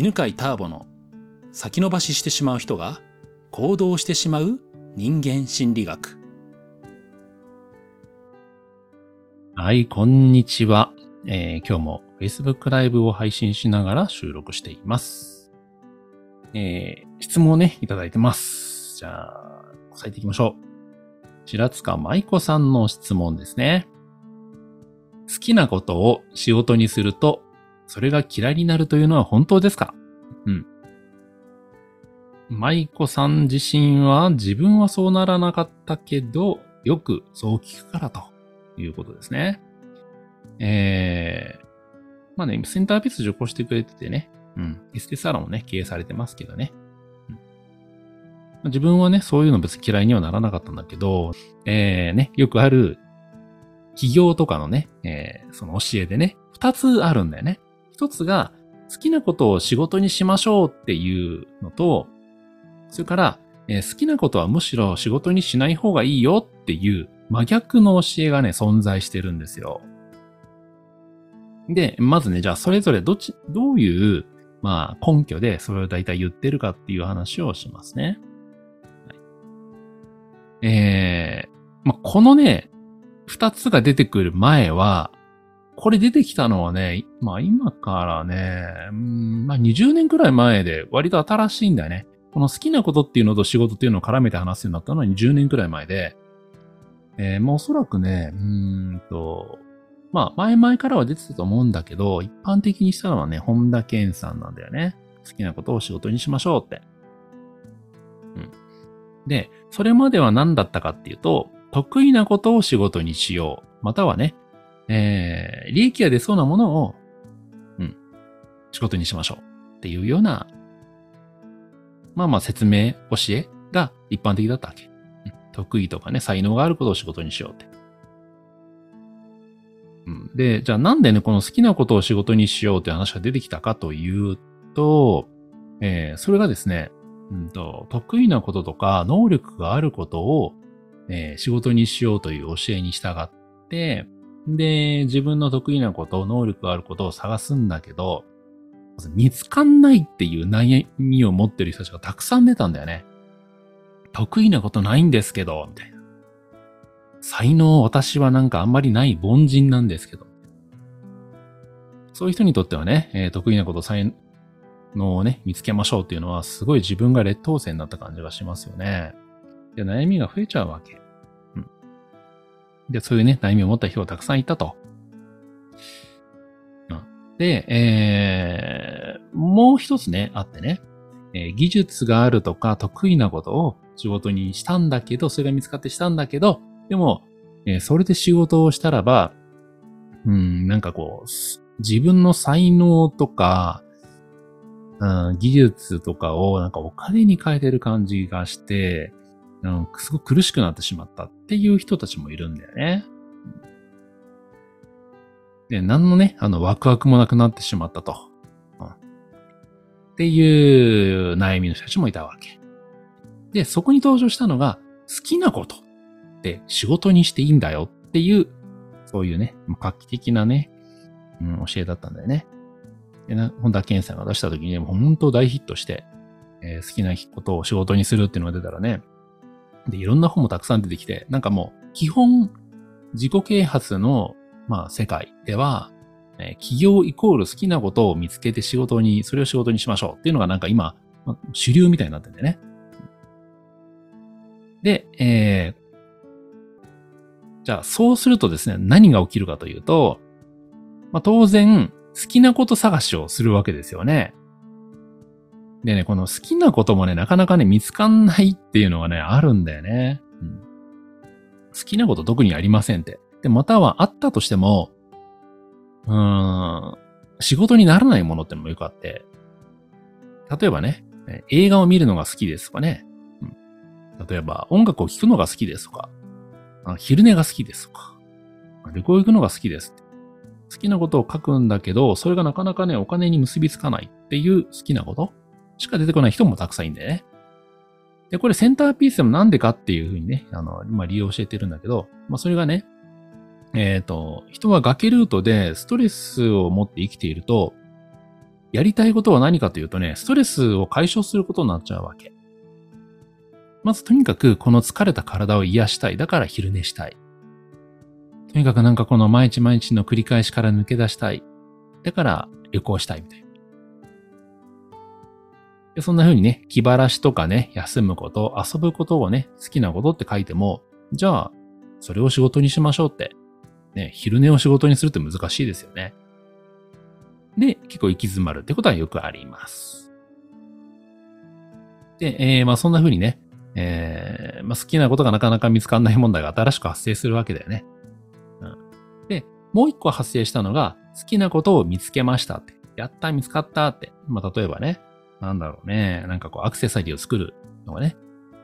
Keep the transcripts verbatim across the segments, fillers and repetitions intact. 犬飼ターボの先延ばししてしまう人が行動してしまう人間心理学。はい、こんにちは、えー、今日も Facebook ライブを配信しながら収録しています、えー、質問をねいただいてます。じゃあ答えていきましょう。白塚舞子さんの質問ですね。好きなことを仕事にするとそれが嫌いになるというのは本当ですか？うん。舞子さん自身は自分はそうならなかったけど、よくそう聞くからということですね。えー、まあね、センターピース受講してくれててね、うん。エステサロンをね、経営されてますけどね。うん、自分はね、そういうの別に嫌いにはならなかったんだけど、えー、ね、よくある企業とかのね、えー、その教えでね、二つあるんだよね。一つが好きなことを仕事にしましょうっていうのと、それから、えー、好きなことはむしろ仕事にしない方がいいよっていう真逆の教えがね、存在してるんですよ。で、まずね、じゃあそれぞれどっち、どういう、まあ根拠でそれを大体言ってるかっていう話をしますね。はい、えー、まあこのね、二つが出てくる前は、これ出てきたのはね、まあ今からね、うん、まあにじゅうねんくらい前で割と新しいんだよね。この好きなことっていうのと仕事っていうのを絡めて話すようになったのはにじゅうねんくらい前で、えー、まあおそらくね、うーんと、まあ前々からは出てたと思うんだけど、一般的にしたのはね、本田健さんなんだよね。好きなことを仕事にしましょうって。うん。で、それまでは何だったかっていうと、得意なことを仕事にしよう。またはね、えー、利益が出そうなものを、うん、仕事にしましょうっていうような、まあまあ説明、教えが一般的だったわけ。うん、得意とかね、才能があることを仕事にしようって。うん、で、じゃあなんでね、この好きなことを仕事にしようって話が出てきたかというと、えー、それがですね、うんと、得意なこととか能力があることを、えー、仕事にしようという教えに従って、で、自分の得意なこと、能力があることを探すんだけど、見つかんないっていう悩みを持ってる人たちがたくさん出たんだよね。得意なことないんですけど、みたいな。才能、私はなんかあんまりない凡人なんですけど。そういう人にとってはね、えー、得意なこと、才能をね、見つけましょうっていうのは、すごい自分が劣等生になった感じがしますよね。で、悩みが増えちゃうわけ。で、そういうね、悩みを持った人がたくさんいたと。で、えー、もう一つね、あってね、えー、技術があるとか得意なことを仕事にしたんだけど、それが見つかってしたんだけど、でも、えー、それで仕事をしたらば、うん、なんかこう、自分の才能とか、うん、技術とかをなんかお金に変えてる感じがして、うん、すごく苦しくなってしまったっていう人たちもいるんだよね。で、何のね、あの、ワクワクもなくなってしまったと。うん、っていう悩みの人たちもいたわけ。で、そこに登場したのが、好きなことって仕事にしていいんだよっていう、そういうね、画期的なね、うん、教えだったんだよね。でな、本田健さんが出した時に、ね、もう本当大ヒットして、えー、好きなことを仕事にするっていうのが出たらね、で、いろんな本もたくさん出てきて、なんかもう、基本、自己啓発の、まあ、世界では、えー、企業イコール好きなことを見つけて仕事に、それを仕事にしましょうっていうのがなんか今、まあ、主流みたいになってんだよね。で、えー、じゃあ、そうするとですね、何が起きるかというと、まあ、当然、好きなこと探しをするわけですよね。でね、この好きなこともね、なかなかね、見つかんないっていうのがね、あるんだよね。うん、好きなこと特にありませんって。で、またはあったとしても、うーん、仕事にならないものってのもよくあって。例えばね、映画を見るのが好きですとかね。うん、例えば、音楽を聴くのが好きですとか、あ、昼寝が好きですとか、旅行行くのが好きですって。好きなことを書くんだけど、それがなかなかね、お金に結びつかないっていう好きなことしか出てこない人もたくさんいるんだよね。で、これセンターピースでもなんでかっていうふうにね、あの、まあ、理由を教えてるんだけど、まあ、それがね、えっと、人は崖ルートでストレスを持って生きていると、やりたいことは何かというとね、ストレスを解消することになっちゃうわけ。まずとにかくこの疲れた体を癒したい。だから昼寝したい。とにかくなんかこの毎日毎日の繰り返しから抜け出したい。だから旅行したいみたいな。そんな風にね、気晴らしとかね、休むこと、遊ぶことをね、好きなことって書いても、じゃあ、それを仕事にしましょうって。ね、昼寝を仕事にするって難しいですよね。で、結構行き詰まるってことはよくあります。で、えー、まあそんな風にね、えー、まあ好きなことがなかなか見つかんない問題が新しく発生するわけだよね。うん、で、もう一個発生したのが、好きなことを見つけましたって。やった、見つかったって。まあ例えばね、なんだろうね。なんかこう、アクセサリーを作るのがね、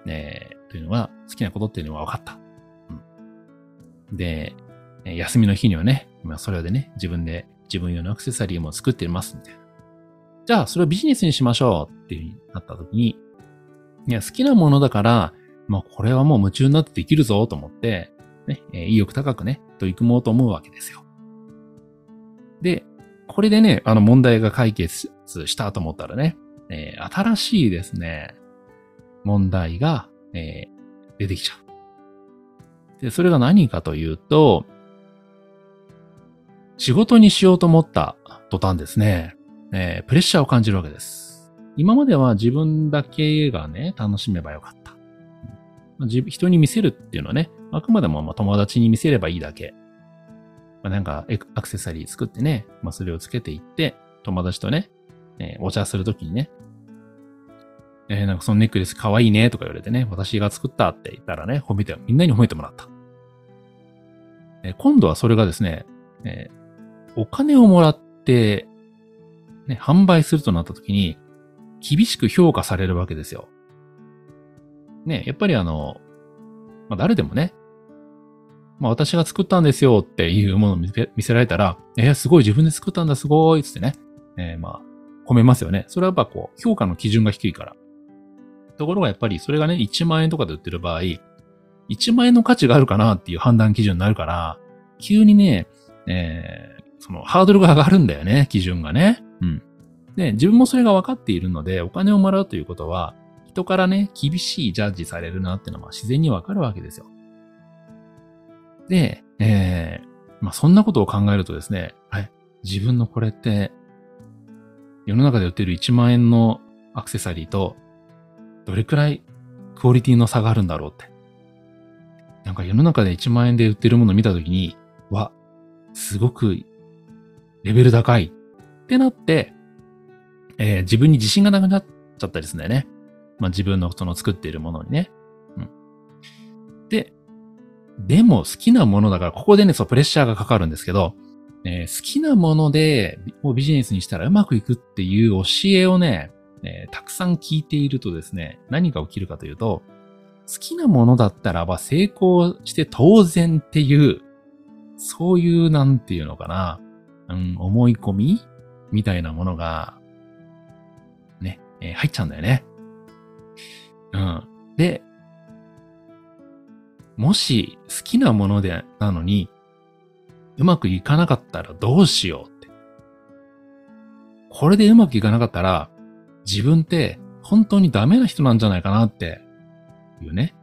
ねえ、というのが、好きなことっていうのが分かった。うん、で、休みの日にはね、今それでね、自分で自分用のアクセサリーも作ってますみたいな。じゃあ、それをビジネスにしましょうっていう風になった時に、いや、好きなものだから、まあ、これはもう夢中になってできるぞと思って、ね、意欲高くね、取り組もうと思うわけですよ。で、これでね、あの問題が解決したと思ったらね、えー、新しいですね、問題が、えー、出てきちゃう。で、それが何かというと、仕事にしようと思った途端ですね、えー、プレッシャーを感じるわけです。今までは自分だけがね、楽しめばよかった。人に見せるっていうのはね、あくまでもまあ友達に見せればいいだけ。まあ、なんかアクセサリー作ってね、まあ、それをつけていって、友達とね、えー、お茶するときにね、えー、なんかそのネックレスかわいいねとか言われてね、私が作ったって言ったらね、褒めて、みんなに褒めてもらった。えー、今度はそれがですね、えー、お金をもらって、ね、販売するとなったときに、厳しく評価されるわけですよ。ね、やっぱりあの、まあ、誰でもね、まあ、私が作ったんですよっていうものを見せ、見せられたら、えー、すごい自分で作ったんだ、すごいっつってね、えー、まあ、褒めますよね。それはやっぱこう、評価の基準が低いから。ところがやっぱりそれがね、いちまん円とかで売ってる場合、いちまん円の価値があるかなっていう判断基準になるから、急にね、えー、そのハードルが上がるんだよね、基準がね。うん。で、自分もそれが分かっているので、お金をもらうということは、人からね、厳しいジャッジされるなっていうのは自然に分かるわけですよ。で、えー、まあ、そんなことを考えるとですね、はい、自分のこれって、世の中で売ってるいちまん円のアクセサリーと、どれくらいクオリティの差があるんだろうって。なんか世の中でいちまん円で売ってるものを見たときに、わ、すごくレベル高いってなって、えー、自分に自信がなくなっちゃったりするんだよね。まあ自分のその作っているものにね。うん、で、でも好きなものだから、ここでね、そうプレッシャーがかかるんですけど、えー、好きなものでをビジネスにしたらうまくいくっていう教えをね、えー、たくさん聞いているとですね、何が起きるかというと、好きなものだったらば成功して当然っていう、そういうなんていうのかな、うん、思い込みみたいなものが、ね、えー、入っちゃうんだよね。うん。で、もし好きなものでなのに、うまくいかなかったらどうしようって。これでうまくいかなかったら、自分って本当にダメな人なんじゃないかなっていうね。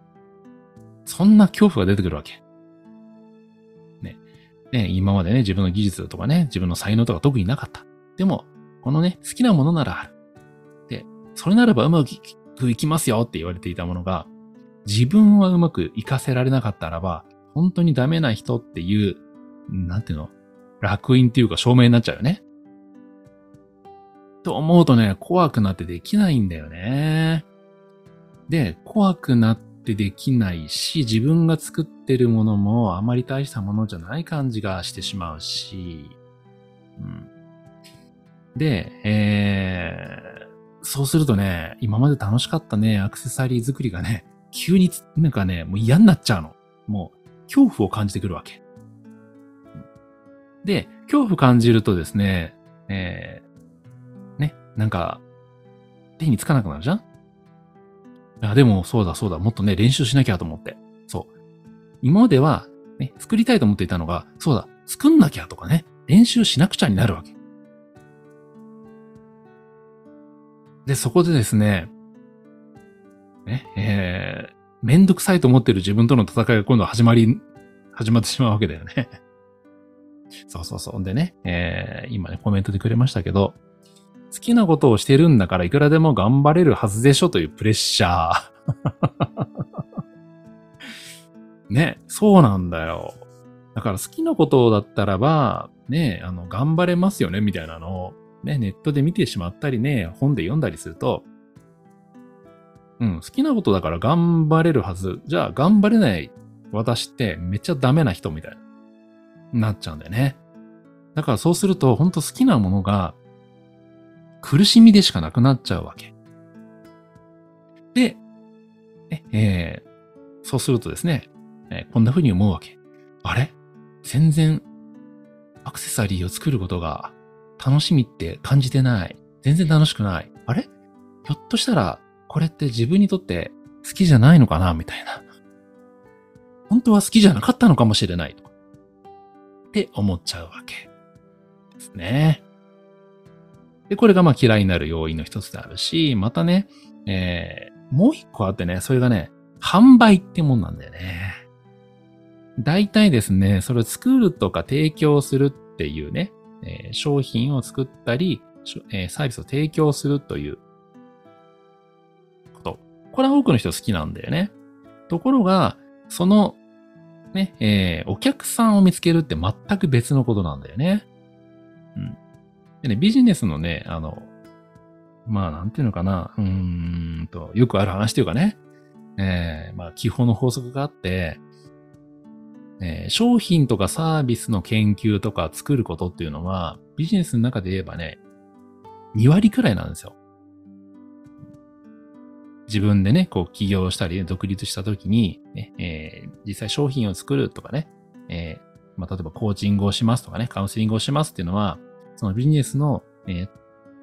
そんな恐怖が出てくるわけ。ね。ね、今までね、自分の技術とかね、自分の才能とか特になかった。でも、このね、好きなものならある。で、それならばうまくいきますよって言われていたものが、自分はうまくいかせられなかったらば、本当にダメな人っていう、なんていうの、烙印っていうか証明になっちゃうよね。と思うとね、怖くなってできないんだよね。で、怖くなってできないし、自分が作ってるものもあまり大したものじゃない感じがしてしまうし。うん、で、えー、そうするとね、今まで楽しかったね、アクセサリー作りがね、急になんかね、もう嫌になっちゃうの。もう恐怖を感じてくるわけ。で、恐怖感じるとですね、えー、ね、なんか、手につかなくなるじゃん？あ、でも、そうだそうだ、もっとね、練習しなきゃと思って。そう。今までは、ね、作りたいと思っていたのが、そうだ、作んなきゃとかね、練習しなくちゃになるわけ。で、そこでですね、ね、えー、めんどくさいと思ってる自分との戦いが今度は始まり、始まってしまうわけだよね。そうそうそう。んでね、えー、今ね、コメントでくれましたけど、好きなことをしてるんだからいくらでも頑張れるはずでしょというプレッシャー。ね、そうなんだよ。だから好きなことだったらば、ね、あの、頑張れますよね、みたいなのを、ね、ネットで見てしまったりね、本で読んだりすると、うん、好きなことだから頑張れるはず。じゃあ、頑張れない私ってめっちゃダメな人みたいな、なっちゃうんだよね。だからそうすると、ほんと好きなものが苦しみでしかなくなっちゃうわけ。で、えー、そうするとですね、えー、こんな風に思うわけ。あれ？全然アクセサリーを作ることが楽しみって感じてない。全然楽しくない。あれ？ひょっとしたらこれって自分にとって好きじゃないのかなみたいな。本当は好きじゃなかったのかもしれないと。って思っちゃうわけですね。で、これがまあ嫌いになる要因の一つであるし、またね、えー、もう一個あってね、それがね、販売ってもんなんだよね。大体ですね、それを作るとか提供するっていうね、えー、商品を作ったり、えー、サービスを提供するということ。これは多くの人好きなんだよね。ところが、その、ね、えー、お客さんを見つけるって全く別のことなんだよね。うん。でね、ビジネスのね、あの、まあ、なんていうのかな、うーんと、よくある話というかね、えー、まあ、基本の法則があって、えー、商品とかサービスの研究とか作ることっていうのは、ビジネスの中で言えばね、にわりくらいなんですよ。自分でね、こう起業したり、独立したときに、ね、えー、実際商品を作るとかね、えー、まあ、例えばコーチングをしますとかね、カウンセリングをしますっていうのは、そのビジネスの、え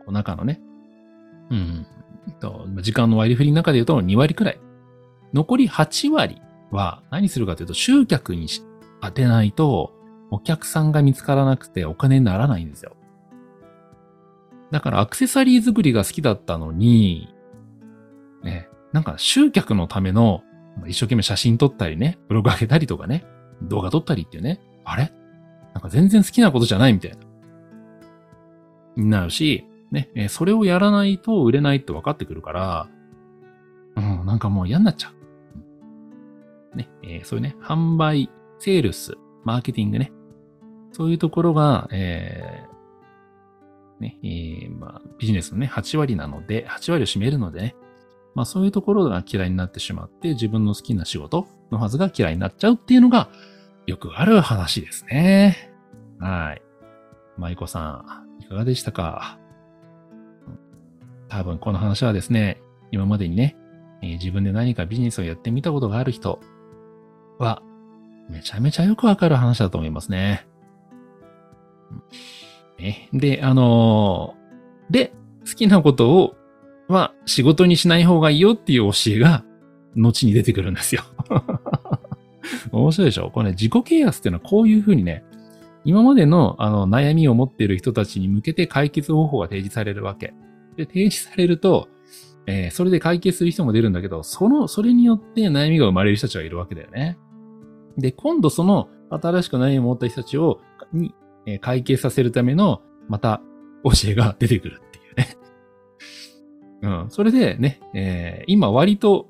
ー、中のね、うん、と、時間の割り振りの中で言うとにわりくらい。残りはちわりは何するかというと、集客に当てないとお客さんが見つからなくてお金にならないんですよ。だからアクセサリー作りが好きだったのに、ね、なんか集客のための一生懸命写真撮ったりね、ブログ上げたりとかね、動画撮ったりっていうね、あれ？なんか全然好きなことじゃないみたいな。になるし、ね、それをやらないと売れないって分かってくるから、うん、なんかもう嫌になっちゃう。ね、えー、そういうね、販売、セールス、マーケティングね。そういうところが、えー、ね、えー、まあ、ビジネスのね、はちわりなので、はちわりを占めるのでね、まあそういうところが嫌いになってしまって、自分の好きな仕事のはずが嫌いになっちゃうっていうのが、よくある話ですね。はい。舞子さん、いかがでしたか？多分この話はですね、今までにね、えー、自分で何かビジネスをやってみたことがある人は、めちゃめちゃよくわかる話だと思いますね。ね、で、あのー、で、好きなことを、は仕事にしない方がいいよっていう教えが、後に出てくるんですよ。面白いでしょ？これね、自己啓発っていうのはこういうふうにね、今までの、あの、悩みを持っている人たちに向けて解決方法が提示されるわけ。で、提示されると、えー、それで解決する人も出るんだけど、その、それによって悩みが生まれる人たちがいるわけだよね。で、今度その新しく悩みを持った人たちを、に、えー、解決させるための、また、教えが出てくるっていうね。うん。それでね、えー、今割と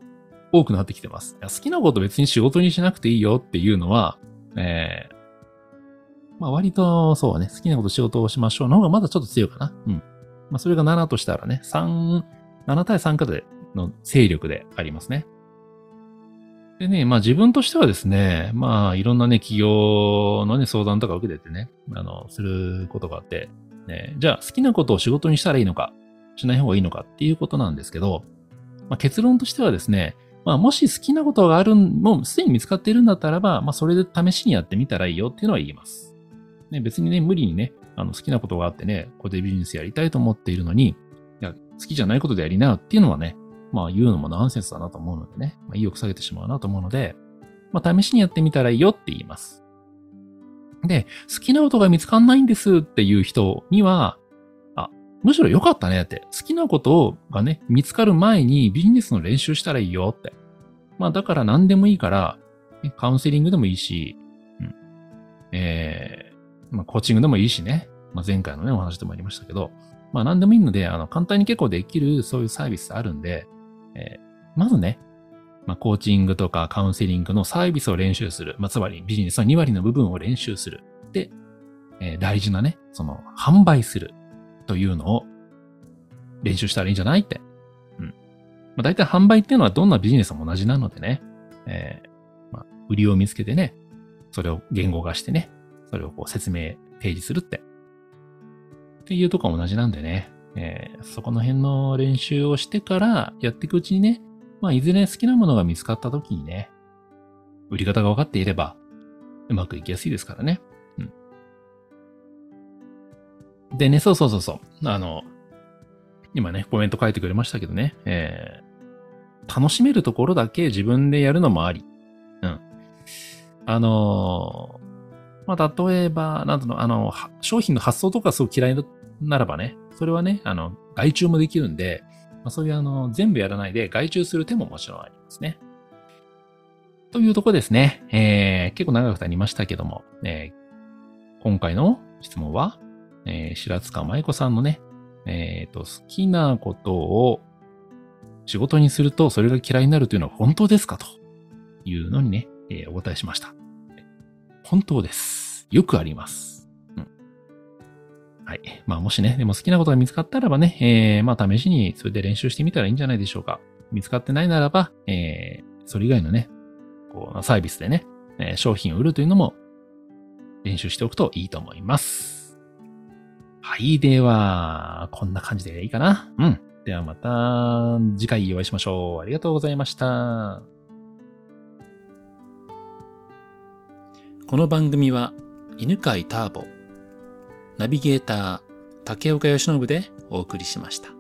多くなってきてます。好きなこと別に仕事にしなくていいよっていうのは、えー、まあ割と、そうね、好きなこと仕事をしましょうの方がまだちょっと強いかな。うん。まあそれがななとしたらね、さん、ななたいさんくらいの勢力でありますね。でね、まあ自分としてはですね、まあいろんなね、企業のね、相談とか受けててね、あの、することがあって、ね、じゃあ好きなことを仕事にしたらいいのか、しない方がいいのかっていうことなんですけど、まあ結論としてはですね、まあもし好きなことがある、もうすでに見つかっているんだったらば、まあそれで試しにやってみたらいいよっていうのは言います。ね、別にね、無理にね、あの好きなことがあってね、ここでビジネスやりたいと思っているのに、いや、好きじゃないことでやりなよっていうのはね、まあ言うのもナンセンスだなと思うのでね、まあ、意欲下げてしまうなと思うので、まあ試しにやってみたらいいよって言います。で、好きなことが見つかんないんですっていう人には、あ、むしろ良かったねって。好きなことがね、見つかる前にビジネスの練習したらいいよって。まあだから何でもいいから、ね、カウンセリングでもいいし、うん、えー、まあコーチングでもいいしね。まあ前回のね、お話でもありましたけど、まあ何でもいいので、あの、簡単に結構できるそういうサービスあるんで、えー、まずね、まあコーチングとかカウンセリングのサービスを練習する。まあつまりビジネスのにわりの部分を練習する。で、えー、大事なね、その、販売する。というのを練習したらいいんじゃないって。うん。まあ、大体販売っていうのはどんなビジネスも同じなのでね、えーまあ、売りを見つけてね、それを言語化してね、それをこう説明、提示するって。っていうとこは同じなんでね、えー、そこの辺の練習をしてからやっていくうちにね、まあ、いずれ好きなものが見つかった時にね、売り方が分かっていればうまくいきやすいですからね。でね、そうそうそうそう。あの、今ね、コメント書いてくれましたけどね、えー、楽しめるところだけ自分でやるのもあり。うん。あのー、まあ、例えば、なんとの、あの、商品の発想とかすごい嫌いならばね、それはね、あの、外注もできるんで、まあ、そういうあの、全部やらないで外注する手ももちろんありますね。というとこですね。えー、結構長くなりましたけども、えー、今回の質問は、えー、白塚舞子さんのね、えっと、好きなことを仕事にするとそれが嫌いになるというのは本当ですかというのにね、えー、お答えしました。本当です。よくあります。うん、はい。まあもしね、でも好きなことが見つかったらばね、えー、まあ試しにそれで練習してみたらいいんじゃないでしょうか。見つかってないならば、えー、それ以外のね、こうサービスでね、えー、商品を売るというのも練習しておくといいと思います。はい。では、こんな感じでいいかな。うん。ではまた次回お会いしましょう。ありがとうございました。この番組は犬飼ターボ、ナビゲーター竹岡由伸でお送りしました。